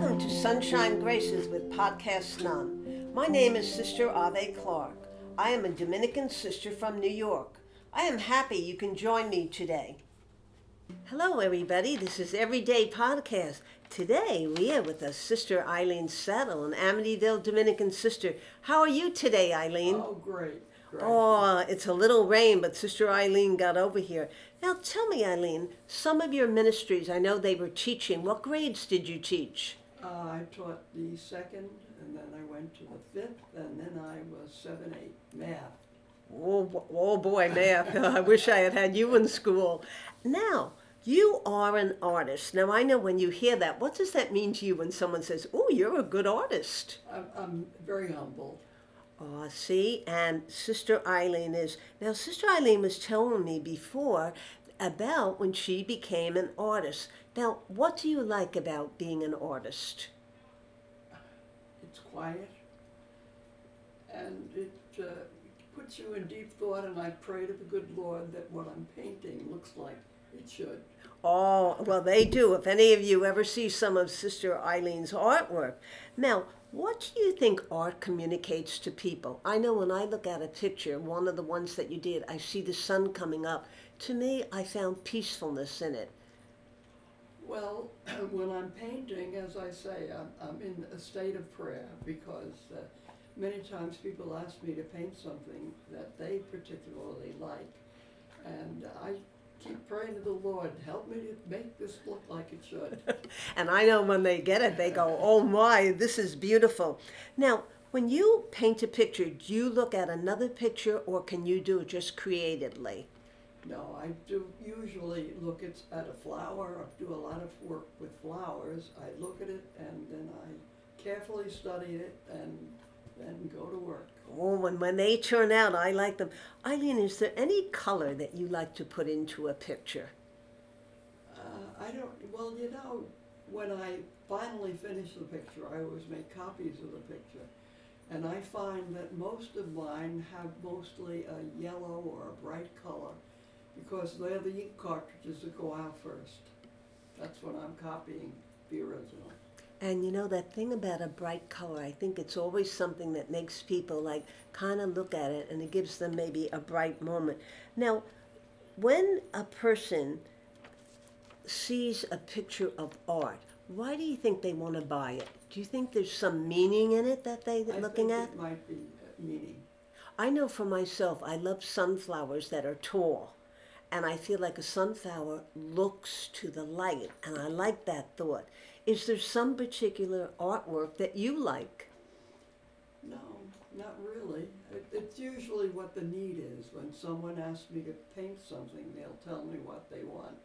Welcome to Sunshine Graces with Podcast Nun. My name is Sister Ave Clark. I am a Dominican sister from New York. I am happy you can join me today. Hello everybody, this is Everyday Podcast. Today we are with us Sister Eileen Stattel, an Amityville Dominican sister. How are you today, Eileen? Oh, great. Oh, it's a little rain, but Sister Eileen got over here. Now tell me, Eileen, some of your ministries, I know they were teaching. What grades did you teach? I taught the second, and then I went to the fifth, and then I was 7, 8, math. Oh boy, math. I wish I had you in school. Now, you are an artist. Now, I know when you hear that, what does that mean to you when someone says, oh, you're a good artist? I'm very humble. Oh, see, and Sister Eileen is. Now, Sister Eileen was telling me before about when she became an artist. Now, what do you like about being an artist? It's quiet, and it puts you in deep thought, and I pray to the good Lord that what I'm painting looks like it should. Oh, well, they do. If any of you ever see some of Sister Eileen's artwork. Now, what do you think art communicates to people? I know when I look at a picture, one of the ones that you did, I see the sun coming up. To me, I found peacefulness in it. Well, when I'm painting, as I say, I'm in a state of prayer because many times people ask me to paint something that they particularly like. And I keep praying to the Lord, help me to make this look like it should. And I know when they get it, they go, oh my, this is beautiful. Now, when you paint a picture, do you look at another picture or can you do it just creatively? No, I do usually look at a flower. I do a lot of work with flowers. I look at it and then I carefully study it and then go to work. Oh, and when they turn out, I like them. Eileen, is there any color that you like to put into a picture? Well, you know, when I finally finish the picture, I always make copies of the picture. And I find that most of mine have mostly a yellow or a bright color because they're the ink cartridges that go out first. That's when I'm copying the original. And you know, that thing about a bright color, I think it's always something that makes people like kind of look at it and it gives them maybe a bright moment. Now, when a person sees a picture of art, why do you think they want to buy it? Do you think there's some meaning in it that they're looking at? I think it might be meaning. I know for myself, I love sunflowers that are tall. And I feel like a sunflower looks to the light, and I like that thought. Is there some particular artwork that you like? No, not really. It's usually what the need is. When someone asks me to paint something, they'll tell me what they want,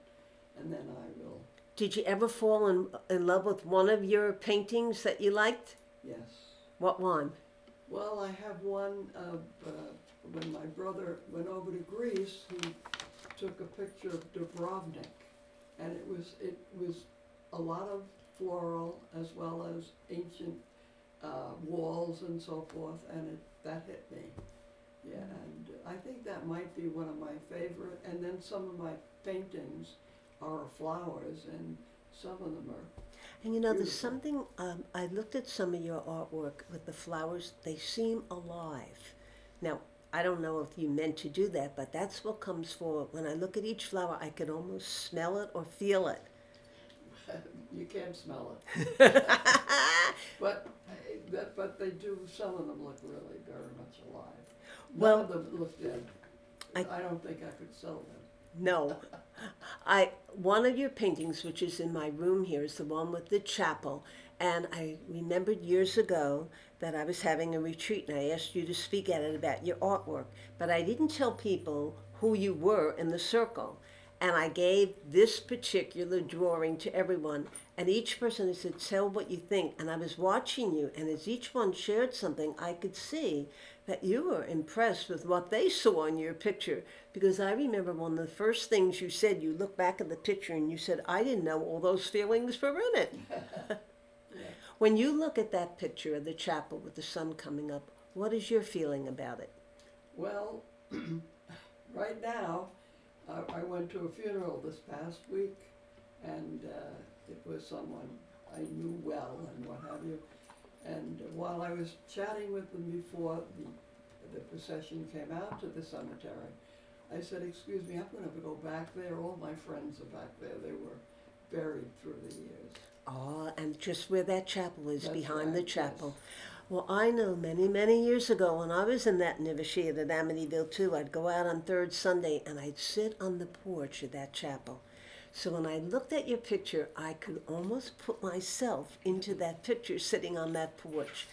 and then I will. Did you ever fall in love with one of your paintings that you liked? Yes. What one? Well, I have one of when my brother went over to Greece, he took a picture of Dubrovnik, and it was a lot of floral as well as ancient walls and so forth, and that hit me. Yeah, and I think that might be one of my favorite. And then some of my paintings are flowers, and some of them are. And you know, beautiful. There's something. I looked at some of your artwork with the flowers; they seem alive. Now, I don't know if you meant to do that, but that's what comes forward. When I look at each flower, I can almost smell it or feel it. You can't smell it. but they do, some of them look really very much alive. Well, none of them look dead. I don't think I could sell them. No. One of your paintings, which is in my room here, is the one with the chapel. And I remembered years ago that I was having a retreat and I asked you to speak at it about your artwork. But I didn't tell people who you were in the circle. And I gave this particular drawing to everyone. And each person said, tell what you think. And I was watching you. And as each one shared something, I could see that you were impressed with what they saw in your picture. Because I remember one of the first things you said, you looked back at the picture and you said, I didn't know all those feelings were in it. When you look at that picture of the chapel with the sun coming up, what is your feeling about it? Well, right now, I went to a funeral this past week, and it was someone I knew well and what have you. And while I was chatting with them before the procession came out to the cemetery, I said, excuse me, I'm going to go back there. All my friends are back there. They were buried through the years. Oh, and just where that chapel is, that's behind right, the chapel. Yes. Well, I know many, many years ago when I was in that novitiate at Amityville too, I'd go out on third Sunday and I'd sit on the porch of that chapel. So when I looked at your picture, I could almost put myself into that picture sitting on that porch.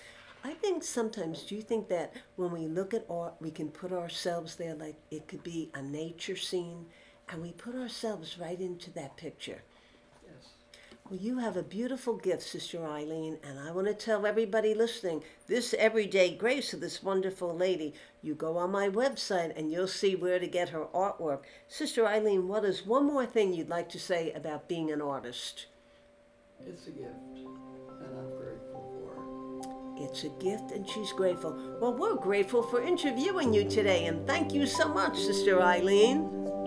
I think sometimes, do you think that when we look at art, we can put ourselves there, like it could be a nature scene, and we put ourselves right into that picture? Yes. Well, you have a beautiful gift, Sister Eileen, and I want to tell everybody listening, this everyday grace of this wonderful lady, you go on my website and you'll see where to get her artwork. Sister Eileen, what is one more thing you'd like to say about being an artist? It's a gift, and I'm grateful for it. It's a gift, and she's grateful. Well, we're grateful for interviewing you today, and thank you so much, Sister Eileen.